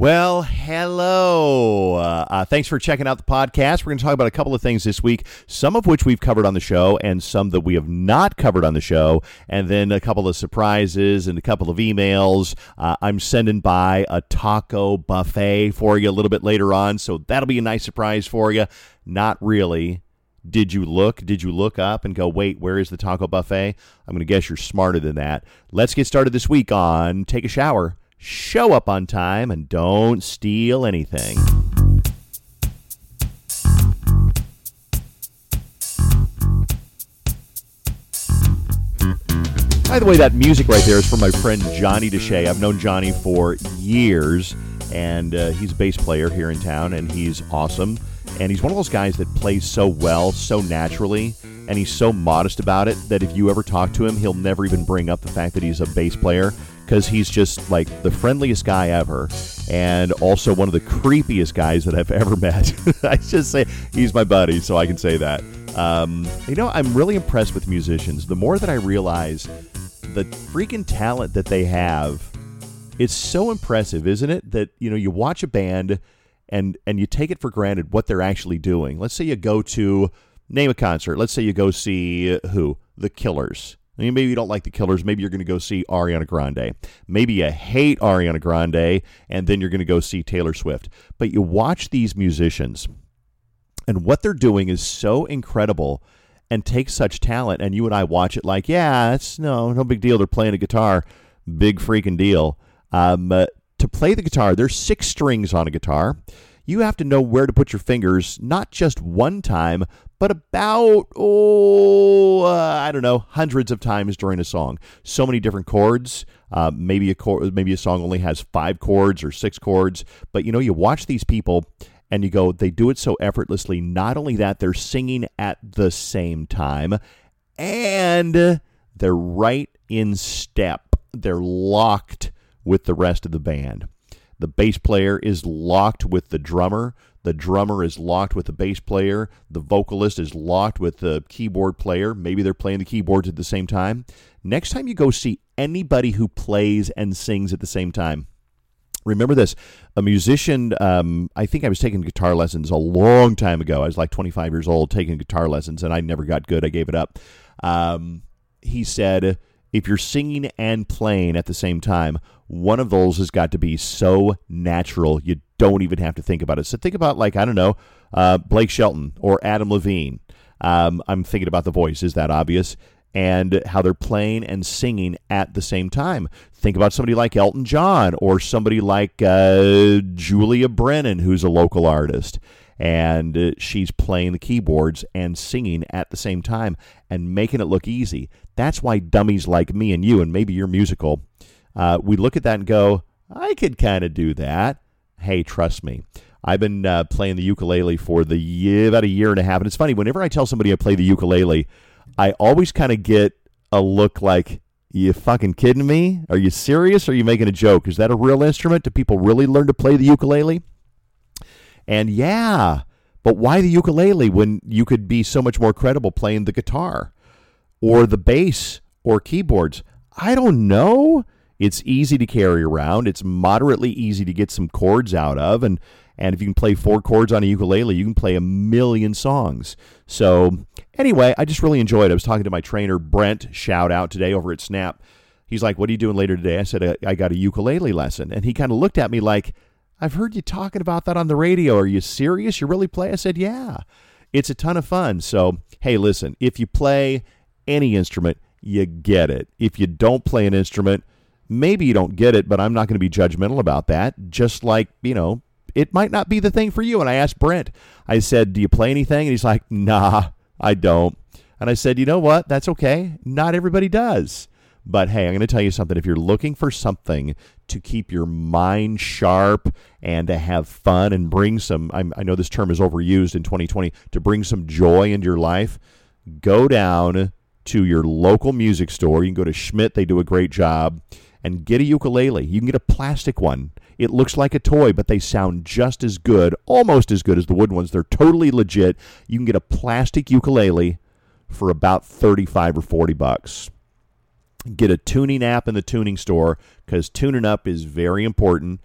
Well, hello. Thanks for checking out the podcast. We're going to talk about a couple of things this week, some of which we've covered on the show and some that we have not covered on the show, and then a couple of surprises and a couple of emails. I'm sending by a taco buffet for you a little bit later on, so that'll be a nice surprise for you. Not really. Did you look up and go, wait, where is the taco buffet? I'm going to guess you're smarter than that. Let's get started this week on Take a Shower. Show up on time and don't steal anything. By the way, that music right there is from my friend Johnny DeShay. I've known Johnny for years, and he's a bass player here in town, and he's awesome. And he's one of those guys that plays so well, so naturally, and he's so modest about it that if you ever talk to him, he'll never even bring up the fact that he's a bass player, because he's just like the friendliest guy ever, and also one of the creepiest guys that I've ever met. I just say he's my buddy, so I can say that. I'm really impressed with musicians. The more that I realize the freaking talent that they have, it's so impressive, isn't it? That, you know, you watch a band and you take it for granted what they're actually doing. Let's say you go to, name a concert. Let's say you go see who? The Killers. I mean, maybe you don't like the Killers. Maybe you're going to go see Ariana Grande. Maybe you hate Ariana Grande, and then you're going to go see Taylor Swift. But you watch these musicians, and what they're doing is so incredible and takes such talent, and you and I watch it like, yeah, it's no big deal. They're playing a guitar. Big freaking deal. To play the guitar, there's 6 strings on a guitar. You have to know where to put your fingers, not just one time, but about, hundreds of times during a song. So many different chords. Maybe a song only has 5 chords or 6 chords. But, you know, you watch these people and you go, they do it so effortlessly. Not only that, they're singing at the same time, and they're right in step. They're locked with the rest of the band. The bass player is locked with the drummer. The drummer is locked with the bass player. The vocalist is locked with the keyboard player. Maybe they're playing the keyboards at the same time. Next time you go see anybody who plays and sings at the same time, remember this. A musician, I think I was taking guitar lessons a long time ago. I was like 25 years old taking guitar lessons, and I never got good. I gave it up. He said, if you're singing and playing at the same time, one of those has got to be so natural you don't even have to think about it. So think about, like, I don't know, Blake Shelton or Adam Levine. I'm thinking about the voice. Is that obvious? And how they're playing and singing at the same time. Think about somebody like Elton John or somebody like Julia Brennan, who's a local artist. And she's playing the keyboards and singing at the same time and making it look easy. That's why dummies like me and you, and maybe you're musical, we look at that and go, I could kind of do that. Hey, trust me. I've been playing the ukulele for about a year and a half. And it's funny, whenever I tell somebody I play the ukulele, I always kind of get a look like, you fucking kidding me? Are you serious? Or are you making a joke? Is that a real instrument? Do people really learn to play the ukulele? And yeah, but why the ukulele when you could be so much more credible playing the guitar or the bass or keyboards? I don't know. It's easy to carry around. It's moderately easy to get some chords out of. And if you can play 4 chords on a ukulele, you can play a million songs. So anyway, I just really enjoyed it. I was talking to my trainer, Brent, shout out today over at Snap. He's like, what are you doing later today? I said, I got a ukulele lesson. And he kind of looked at me like, I've heard you talking about that on the radio. Are you serious? You really play? I said, yeah. It's a ton of fun. So, hey, listen, if you play any instrument, you get it. If you don't play an instrument, maybe you don't get it, but I'm not going to be judgmental about that. Just like, you know, it might not be the thing for you. And I asked Brent, I said, do you play anything? And he's like, nah, I don't. And I said, you know what? That's okay. Not everybody does. But hey, I'm going to tell you something. If you're looking for something to keep your mind sharp and to have fun and bring some, I know this term is overused in 2020, to bring some joy into your life, go down to your local music store. You can go to Schmidt. They do a great job. And get a ukulele. You can get a plastic one. It looks like a toy, but they sound just as good, almost as good as the wood ones. They're totally legit. You can get a plastic ukulele for about $35 or $40. Get a tuning app in the tuning store, because tuning up is very important.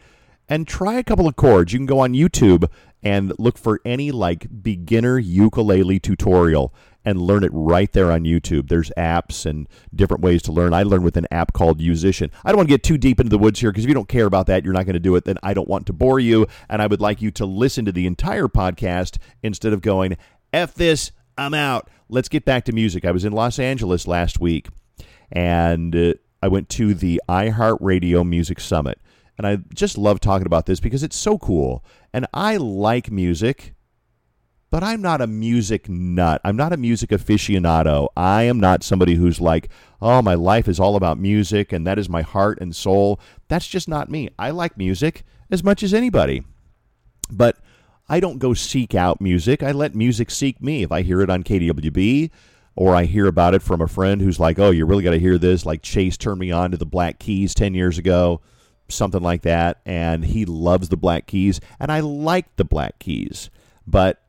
and try a couple of chords. You can go on YouTube and look for any like beginner ukulele tutorial and learn it right there on YouTube. There's apps and different ways to learn. I learned with an app called Musician. I don't want to get too deep into the woods here because if you don't care about that, you're not going to do it. Then I don't want to bore you, and I would like you to listen to the entire podcast instead of going, F this, I'm out. Let's get back to music. I was in Los Angeles last week, and I went to the iHeartRadio Music Summit. And I just love talking about this because it's so cool. And I like music, but I'm not a music nut. I'm not a music aficionado. I am not somebody who's like, oh, my life is all about music, and that is my heart and soul. That's just not me. I like music as much as anybody. But I don't go seek out music. I let music seek me. If I hear it on KDWB, or I hear about it from a friend who's like, oh, you really got to hear this. Like Chase turned me on to the Black Keys 10 years ago. Something like that, and he loves the Black Keys, and I like the Black Keys, but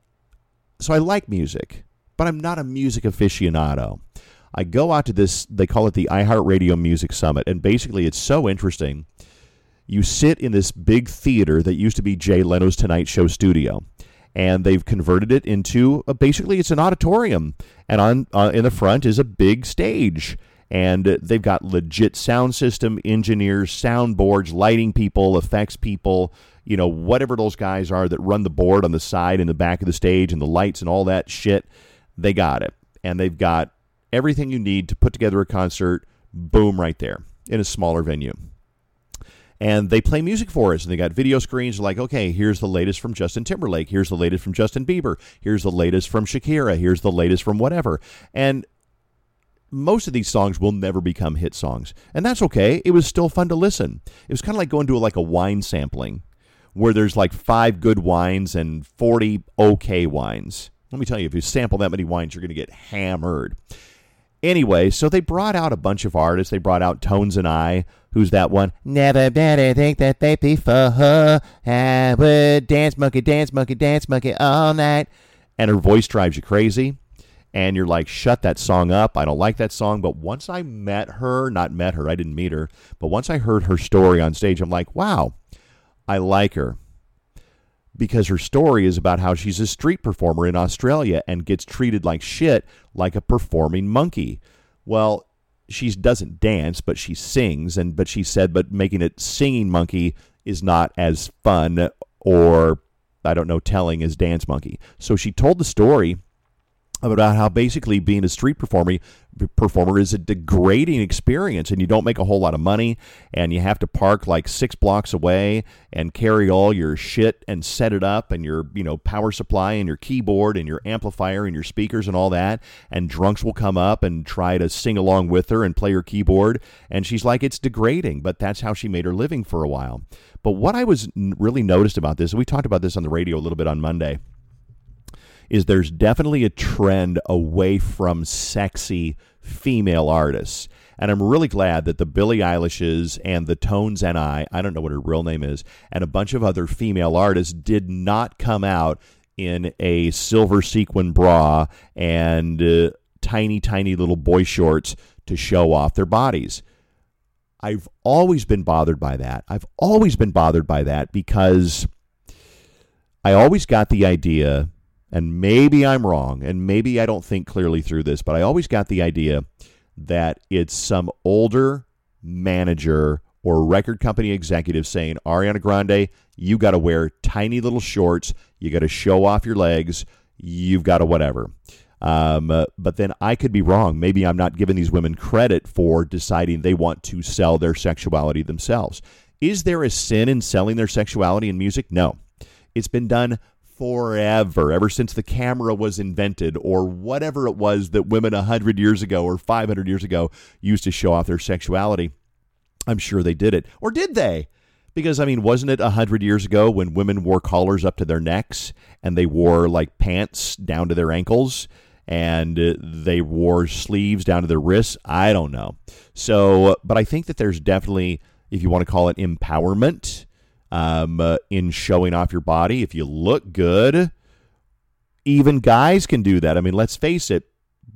so I like music, but I'm not a music aficionado. I go out to this, they call it the iHeartRadio Music Summit, and basically it's so interesting. You sit in this big theater that used to be Jay Leno's Tonight Show studio, and they've converted it into, basically it's an auditorium, and on in the front is a big stage. And they've got legit sound system engineers, soundboards, lighting people, effects people, you know, whatever those guys are that run the board on the side and the back of the stage and the lights and all that shit. They got it. And they've got everything you need to put together a concert, boom, right there in a smaller venue. And they play music for us. And they got video screens like, okay, here's the latest from Justin Timberlake. Here's the latest from Justin Bieber. Here's the latest from Shakira. Here's the latest from whatever. And most of these songs will never become hit songs, and that's okay. It was still fun to listen. It was kind of like going to like a wine sampling where there's like 5 good wines and 40 okay wines. Let me tell you, if you sample that many wines, you're going to get hammered. Anyway, so they brought out a bunch of artists. They brought out Tones and I. Who's that one? Never better think that they be for her. I would dance, monkey, dance, monkey, dance, monkey all night. And her voice drives you crazy. And you're like, shut that song up. I don't like that song. But once I met her, I didn't meet her. But once I heard her story on stage, I'm like, wow, I like her. Because her story is about how she's a street performer in Australia and gets treated like shit, like a performing monkey. Well, she doesn't dance, but she sings. But she said, but making it singing monkey is not as fun or, I don't know, telling as dance monkey. So she told the story about how basically being a street performer is a degrading experience, and you don't make a whole lot of money, and you have to park like 6 blocks away and carry all your shit and set it up and your, you know, power supply and your keyboard and your amplifier and your speakers and all that, and drunks will come up and try to sing along with her and play her keyboard, and she's like, it's degrading, but that's how she made her living for a while. But what I was really noticed about this, and we talked about this on the radio a little bit on Monday, is there's definitely a trend away from sexy female artists. And I'm really glad that the Billie Eilishes and the Tones and I don't know what her real name is, and a bunch of other female artists did not come out in a silver sequin bra and tiny little boy shorts to show off their bodies. I've always been bothered by that. Because I always got the idea, and maybe I'm wrong, and maybe I don't think clearly through this, but I always got the idea that it's some older manager or record company executive saying, Ariana Grande, you got to wear tiny little shorts, you got to show off your legs, you've got to whatever. But then I could be wrong. Maybe I'm not giving these women credit for deciding they want to sell their sexuality themselves. Is there a sin in selling their sexuality in music? No. It's been done forever, ever since the camera was invented or whatever it was that women 100 years ago or 500 years ago used to show off their sexuality. I'm sure they did it. Or did they? Because, I mean, wasn't it 100 years ago when women wore collars up to their necks and they wore like pants down to their ankles and they wore sleeves down to their wrists? I don't know. So, but I think that there's definitely, if you want to call it empowerment, in showing off your body. If you look good, even guys can do that. I mean, let's face it.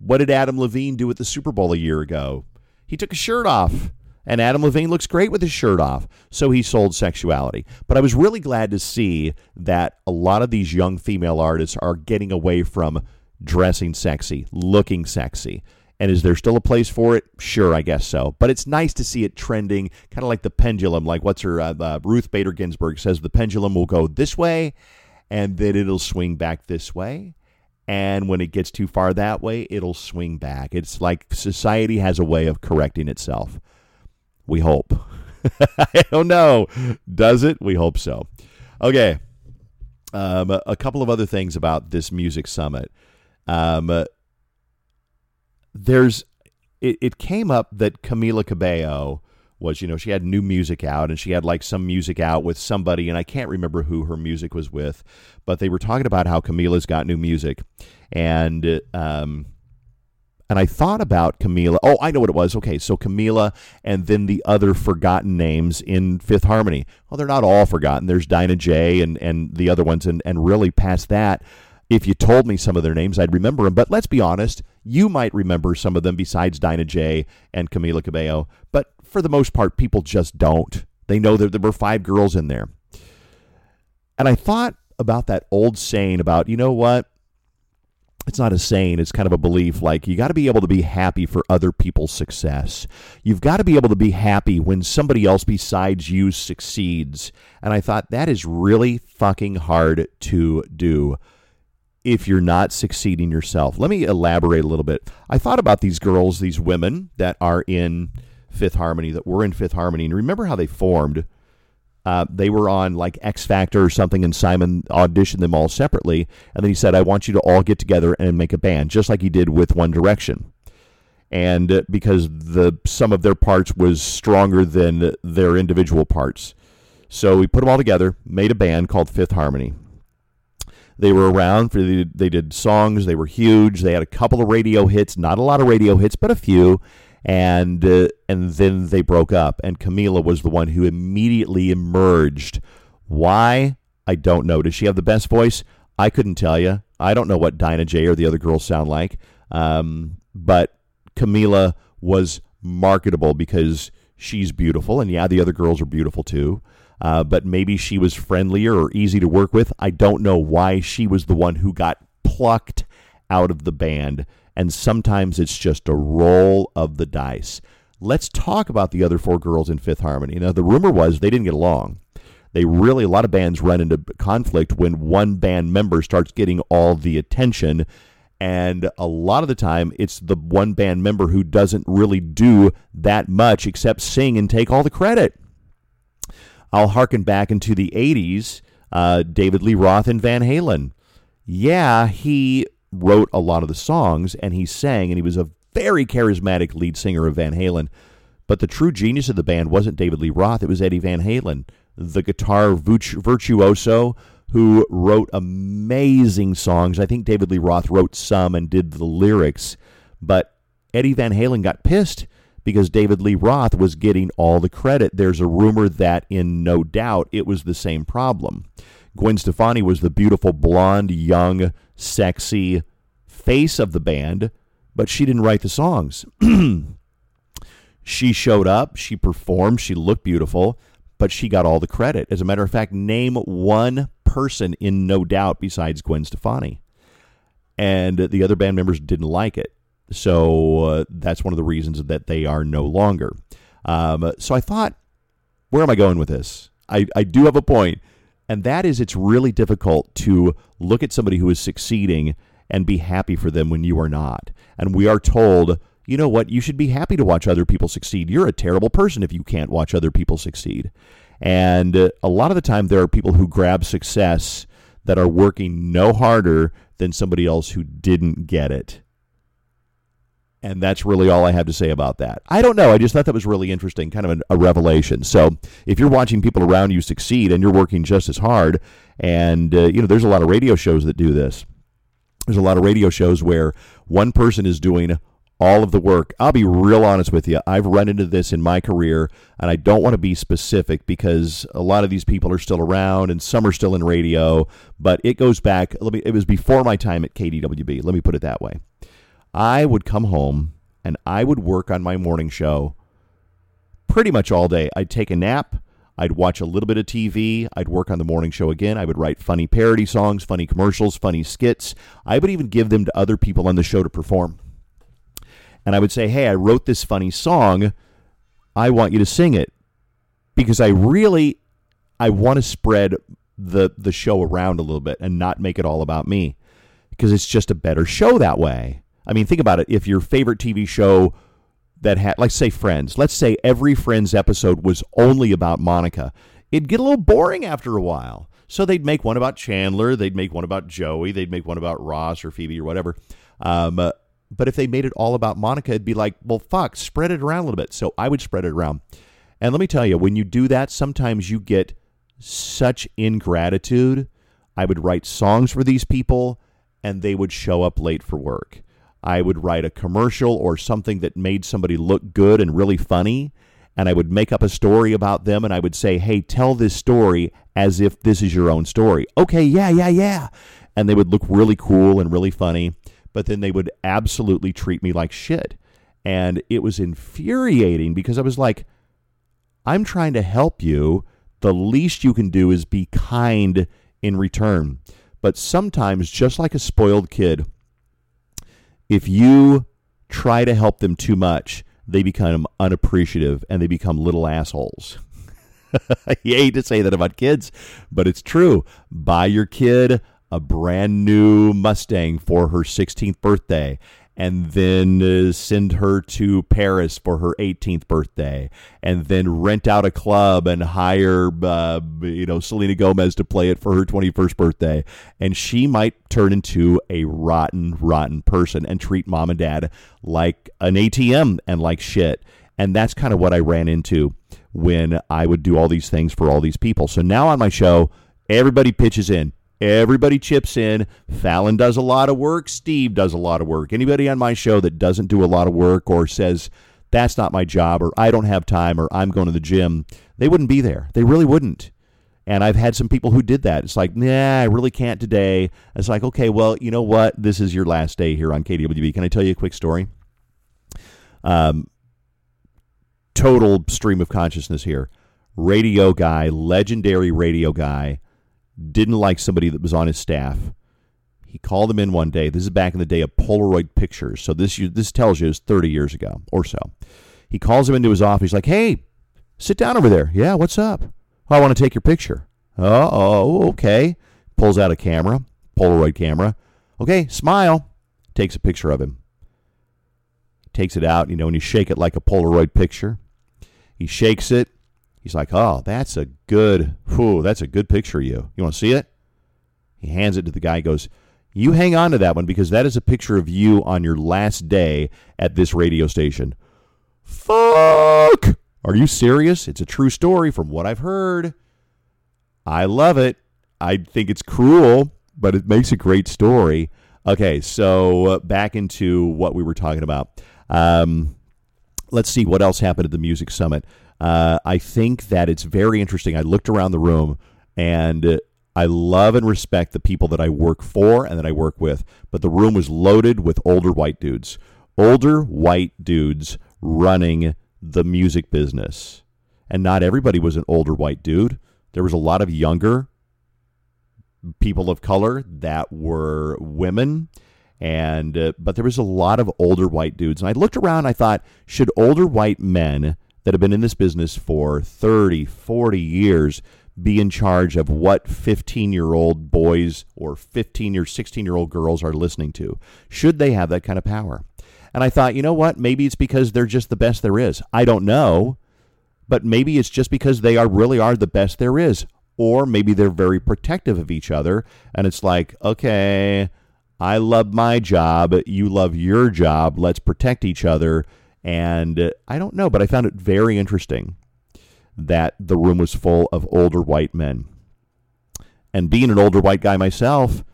What did Adam Levine do at the Super Bowl a year ago? He took his shirt off. And Adam Levine looks great with his shirt off, so he sold sexuality. But I was really glad to see that a lot of these young female artists are getting away from dressing sexy, looking sexy. And is there still a place for it? Sure, I guess so. But it's nice to see it trending, kind of like the pendulum, like what's her, Ruth Bader Ginsburg says, the pendulum will go this way, and then it'll swing back this way. And when it gets too far that way, it'll swing back. It's like society has a way of correcting itself. We hope. I don't know. Does it? We hope so. Okay. A couple of other things about this music summit. It came up that Camila Cabello was, she had new music out, and she had like some music out with somebody, and I can't remember who her music was with, but they were talking about how Camila's got new music, and I thought about Camila. Oh, I know what it was. Okay, so Camila and then the other forgotten names in Fifth Harmony. Well, they're not all forgotten. There's Dinah J and the other ones, and really past that, if you told me some of their names, I'd remember them. But let's be honest, you might remember some of them besides Dinah J and Camila Cabello. But for the most part, people just don't. They know that there were five girls in there. And I thought about that old saying about, you know what? It's not a saying. It's kind of a belief. Like, you got to be able to be happy for other people's success. You've got to be able to be happy when somebody else besides you succeeds. And I thought that is really fucking hard to do if you're not succeeding yourself. Let me elaborate a little bit. I thought about these girls, these women that are in Fifth Harmony, that were in Fifth Harmony, and remember how they formed. They were on like X Factor or something, and Simon auditioned them all separately, and then he said, I want you to all get together and make a band, just like he did with One Direction. And because the sum of their parts was stronger than their individual parts. So we put them all together, made a band called Fifth Harmony. They were around for they did songs. They were huge. They had a couple of radio hits, not a lot of radio hits, but a few. And then they broke up. And Camila was the one who immediately emerged. Why? I don't know. Does she have the best voice? I couldn't tell you. I don't know what Dinah J or the other girls sound like. But Camila was marketable because she's beautiful. And yeah, the other girls are beautiful too. But maybe she was friendlier or easy to work with. I don't know why she was the one who got plucked out of the band. And sometimes it's just a roll of the dice. Let's talk about the other four girls in Fifth Harmony. Now, the rumor was they didn't get along. A lot of bands run into conflict when one band member starts getting all the attention. And a lot of the time, it's the one band member who doesn't really do that much except sing and take all the credit. I'll harken back into the 80s, David Lee Roth and Van Halen. Yeah, he wrote a lot of the songs, and he sang, and he was a very charismatic lead singer of Van Halen. But the true genius of the band wasn't David Lee Roth, it was Eddie Van Halen, the guitar virtuoso who wrote amazing songs. I think David Lee Roth wrote some and did the lyrics, but Eddie Van Halen got pissed because David Lee Roth was getting all the credit. There's a rumor that in No Doubt, it was the same problem. Gwen Stefani was the beautiful, blonde, young, sexy face of the band, but she didn't write the songs. She showed up, she performed, she looked beautiful, but she got all the credit. As a matter of fact, name one person in No Doubt besides Gwen Stefani. And the other band members didn't like it. So that's one of the reasons that they are no longer. So I thought, where am I going with this? I do have a point, and that is it's really difficult to look at somebody who is succeeding and be happy for them when you are not. And we are told, you know what, you should be happy to watch other people succeed. You're a terrible person if you can't watch other people succeed. And a lot of the time there are people who grab success that are working no harder than somebody else who didn't get it. And that's really all I have to say about that. I don't know. I just thought that was really interesting, kind of a revelation. So if you're watching people around you succeed and you're working just as hard, and there's a lot of radio shows that do this. There's a lot of radio shows where one person is doing all of the work. I'll be real honest with you. I've run into this in my career, and I don't want to be specific because a lot of these people are still around and some are still in radio, but it goes back. It was before my time at KDWB. Let me put it that way. I would come home and I would work on my morning show pretty much all day. I'd take a nap. I'd watch a little bit of TV. I'd work on the morning show again. I would write funny parody songs, funny commercials, funny skits. I would even give them to other people on the show to perform. And I would say, hey, I wrote this funny song. I want you to sing it because I want to spread the show around a little bit and not make it all about me because it's just a better show that way. I mean, think about it. If your favorite TV show that had, like, say, Friends. Let's say every Friends episode was only about Monica. It'd get a little boring after a while. So they'd make one about Chandler. They'd make one about Joey. They'd make one about Ross or Phoebe or whatever. But if they made it all about Monica, it'd be like, well, fuck, spread it around a little bit. So I would spread it around. And let me tell you, when you do that, sometimes you get such ingratitude. I would write songs for these people, and they would show up late for work. I would write a commercial or something that made somebody look good and really funny, and I would make up a story about them, and I would say, hey, tell this story as if this is your own story. Okay, yeah. And they would look really cool and really funny, but then they would absolutely treat me like shit. And it was infuriating because I was like, I'm trying to help you. The least you can do is be kind in return. But sometimes, just like a spoiled kid, if you try to help them too much, they become unappreciative and they become little assholes. I hate to say that about kids, but it's true. Buy your kid a brand new Mustang for her 16th birthday and then send her to Paris for her 18th birthday and then rent out a club and hire, Selena Gomez to play it for her 21st birthday. And she might turn into a rotten person and treat mom and dad like an ATM and like shit. And that's kind of what I ran into when I would do all these things for all these people. So now on my show, everybody pitches in. Everybody chips in. Fallon does a lot of work. Steve does a lot of work. Anybody on my show that doesn't do a lot of work or says, that's not my job or I don't have time or I'm going to the gym, they wouldn't be there. They really wouldn't. And I've had some people who did that. It's like, nah, I really can't today. It's like, okay, well, you know what? This is your last day here on KDWB. Can I tell you a quick story? Total stream of consciousness here. Radio guy, legendary radio guy, didn't like somebody that was on his staff. He called him in one day. This is back in the day of Polaroid pictures. So this tells you it's 30 years ago or so. He calls him into his office. He's like, hey, sit down over there. Yeah, what's up? I want to take your picture. Oh, okay. Pulls out a camera, Polaroid camera. Okay, smile. Takes a picture of him. Takes it out, and you shake it like a Polaroid picture. He shakes it. He's like, oh, that's a good picture of you. You want to see it? He hands it to the guy. He goes, you hang on to that one because that is a picture of you on your last day at this radio station. Fuck! Are you serious? It's a true story from what I've heard. I love it. I think it's cruel, but it makes a great story. Okay, so back into what we were talking about. Let's see what else happened at the Music Summit. I think that it's very interesting. I looked around the room, and I love and respect the people that I work for and that I work with, but the room was loaded with older white dudes running the music business. And not everybody was an older white dude. There was a lot of younger people of color that were women. And but there was a lot of older white dudes. And I looked around, I thought, should older white men that have been in this business for 30, 40 years be in charge of what 15-year-old boys or 15 or 16-year-old girls are listening to? Should they have that kind of power? And I thought, you know what? Maybe it's because they're just the best there is. I don't know, but maybe it's just because they really are the best there is. Or maybe they're very protective of each other, and it's like, okay, I love my job, you love your job, let's protect each other. And I don't know, but I found it very interesting that the room was full of older white men. And being an older white guy myself,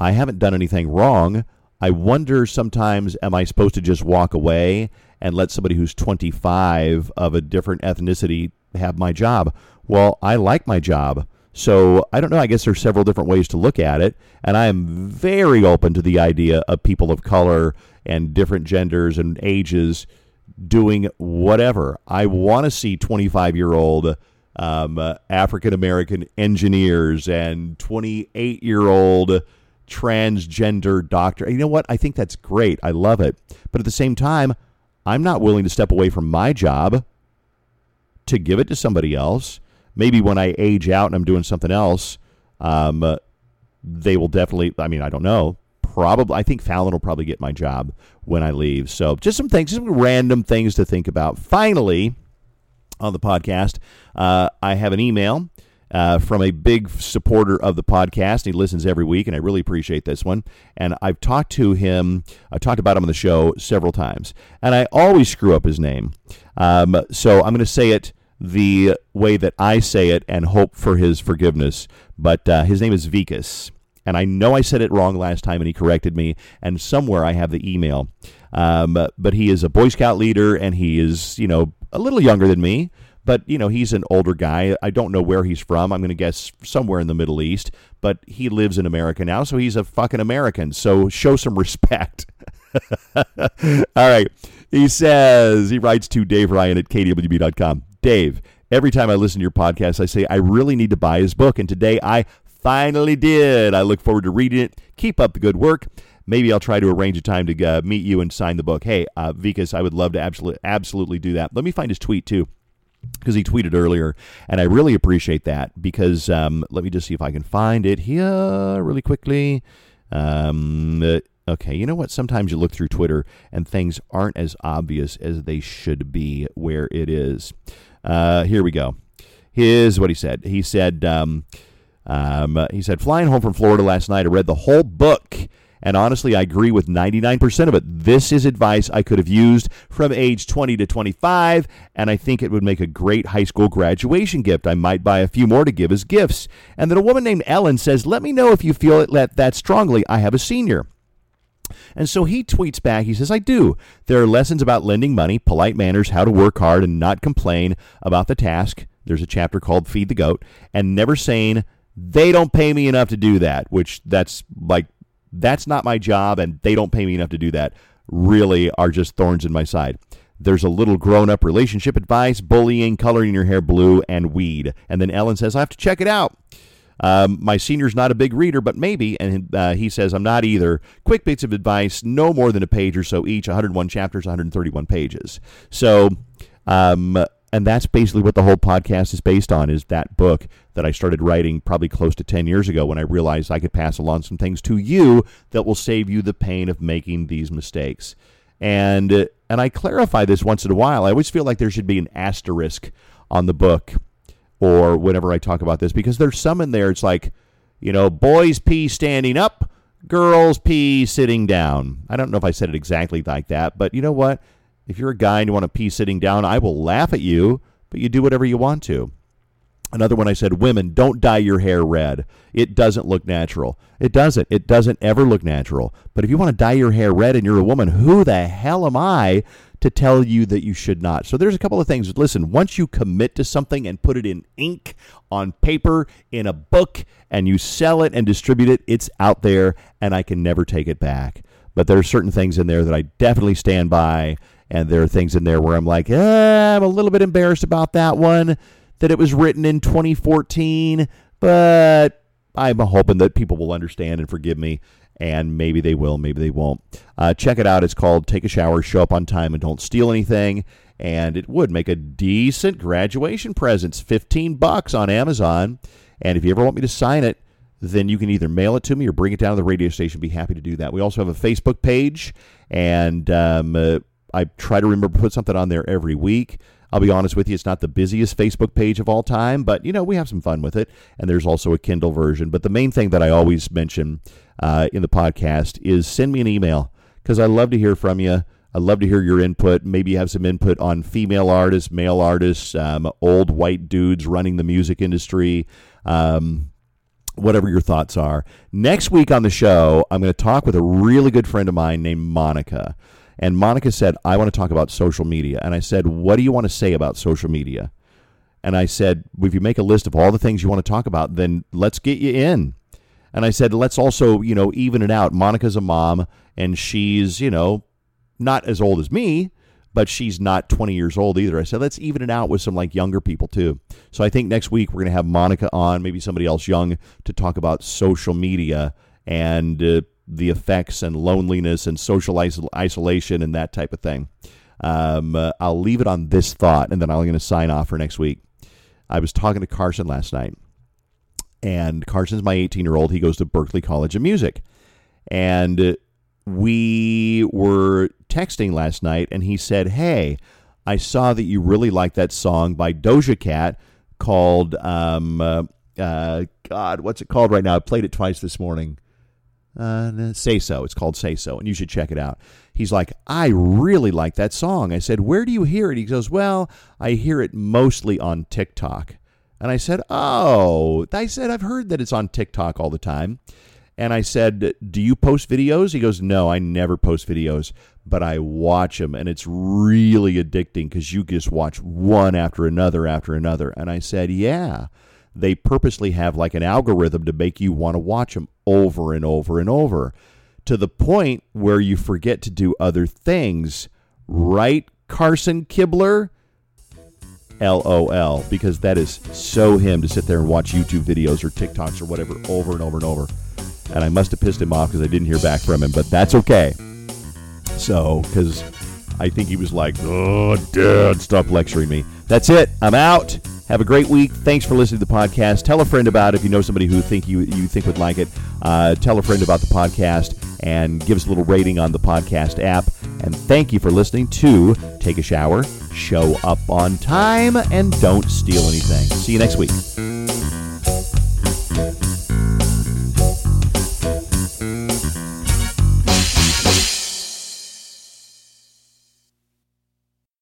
I haven't done anything wrong. I wonder sometimes, am I supposed to just walk away and let somebody who's 25 of a different ethnicity have my job? Well, I like my job. So I don't know. I guess there's several different ways to look at it. And I am very open to the idea of people of color and different genders and ages doing whatever. I want to see 25-year-old African-American engineers and 28-year-old transgender doctor. You know what? I think that's great. I love it. But at the same time, I'm not willing to step away from my job to give it to somebody else. Maybe when I age out and I'm doing something else, they will definitely, I mean, I don't know. Probably, I think Fallon will probably get my job when I leave. So just some things, some random things to think about. Finally, on the podcast, I have an email from a big supporter of the podcast. He listens every week, and I really appreciate this one. And I've talked to him. I talked about him on the show several times, and I always screw up his name. So I'm going to say it the way that I say it and hope for his forgiveness. But his name is Vikas. And I know I said it wrong last time, and he corrected me. And somewhere I have the email. But he is a Boy Scout leader, and he is, you know, a little younger than me. But, you know, he's an older guy. I don't know where he's from. I'm going to guess somewhere in the Middle East. But he lives in America now, so he's a fucking American. So show some respect. All right. He says, he writes to Dave Ryan at KDWB.com. Dave, every time I listen to your podcast, I say I really need to buy his book. And today I finally did. I look forward to reading it. Keep up the good work. Maybe I'll try to arrange a time to meet you and sign the book. Hey, Vikas, I would love to absolutely do that. Let me find his tweet, too, because he tweeted earlier, and I really appreciate that because let me just see if I can find it here really quickly. Okay, you know what? Sometimes you look through Twitter, and things aren't as obvious as they should be where it is. Here we go. Here's what he said. He said... He said, flying home from Florida last night, I read the whole book, and honestly, I agree with 99% of it. This is advice I could have used from age 20 to 25, and I think it would make a great high school graduation gift. I might buy a few more to give as gifts. And then a woman named Ellen says, let me know if you feel it that strongly. I have a senior. And so he tweets back, he says, I do. There are lessons about lending money, polite manners, how to work hard and not complain about the task. There's a chapter called Feed the Goat, and never saying, they don't pay me enough to do that, which that's not my job, and they don't pay me enough to do that really are just thorns in my side. There's a little grown-up relationship advice, bullying, coloring your hair blue, and weed. And then Ellen says, I have to check it out. My senior's not a big reader, but maybe, and he says, I'm not either. Quick bits of advice, no more than a page or so each, 101 chapters, 131 pages. So, and that's basically what the whole podcast is based on, is that book that I started writing probably close to 10 years ago when I realized I could pass along some things to you that will save you the pain of making these mistakes. And I clarify this once in a while. I always feel like there should be an asterisk on the book or whenever I talk about this, because there's some in there. It's like, you know, boys pee standing up, girls pee sitting down. I don't know if I said it exactly like that, but you know what? If you're a guy and you want to pee sitting down, I will laugh at you, but you do whatever you want to. Another one I said, women, don't dye your hair red. It doesn't look natural. It doesn't. It doesn't ever look natural. But if you want to dye your hair red and you're a woman, who the hell am I to tell you that you should not? So there's a couple of things. Listen, once you commit to something and put it in ink, on paper, in a book, and you sell it and distribute it, it's out there, and I can never take it back. But there are certain things in there that I definitely stand by. And there are things in there where I'm like, I'm a little bit embarrassed about that one, that it was written in 2014, but I'm hoping that people will understand and forgive me, and maybe they will, maybe they won't. Check it out. It's called Take a Shower, Show Up on Time, and Don't Steal Anything, and it would make a decent graduation present. It's $15 on Amazon, and if you ever want me to sign it, then you can either mail it to me or bring it down to the radio station. Be happy to do that. We also have a Facebook page, and... I try to remember to put something on there every week. I'll be honest with you, it's not the busiest Facebook page of all time, but, you know, we have some fun with it, and there's also a Kindle version. But the main thing that I always mention in the podcast is send me an email, because I love to hear from you. I love to hear your input. Maybe you have some input on female artists, male artists, old white dudes running the music industry, whatever your thoughts are. Next week on the show, I'm going to talk with a really good friend of mine named Monica. And Monica said, I want to talk about social media. And I said, what do you want to say about social media? And I said, if you make a list of all the things you want to talk about, then let's get you in. And I said, let's also, you know, even it out. Monica's a mom, and she's, you know, not as old as me, but she's not 20 years old either. I said, let's even it out with some like younger people too. So I think next week we're going to have Monica on, maybe somebody else young, to talk about social media and the effects and loneliness and social isolation and that type of thing. I'll leave it on this thought, and then I'm going to sign off for next week. I was talking to Carson last night, and Carson's my 18-year-old. He goes to Berklee College of Music, and we were texting last night, and he said, hey, I saw that you really like that song by Doja Cat called, God, what's it called right now? I played it twice this morning. Say So. It's called Say So, and you should check it out. He's like, I really like that song. I said, where do you hear it? He goes, well, I hear it mostly on TikTok. And I said, oh. I said, I've heard that it's on TikTok all the time. And I said, do you post videos? He goes, no, I never post videos, but I watch them. And it's really addicting because you just watch one after another after another. And I said, yeah, they purposely have like an algorithm to make you want to watch them over and over and over to the point where you forget to do other things. Right, Carson Kibler? LOL, because that is so him to sit there and watch YouTube videos or TikToks or whatever over and over and over. And I must have pissed him off because I didn't hear back from him, but that's okay. So, because I think he was like, oh, Dad, stop lecturing me. That's it. I'm out. Have a great week. Thanks for listening to the podcast. Tell a friend about it if you know somebody who you think would like it. Tell a friend about the podcast and give us a little rating on the podcast app. And thank you for listening to Take a Shower, Show Up on Time, and Don't Steal Anything. See you next week.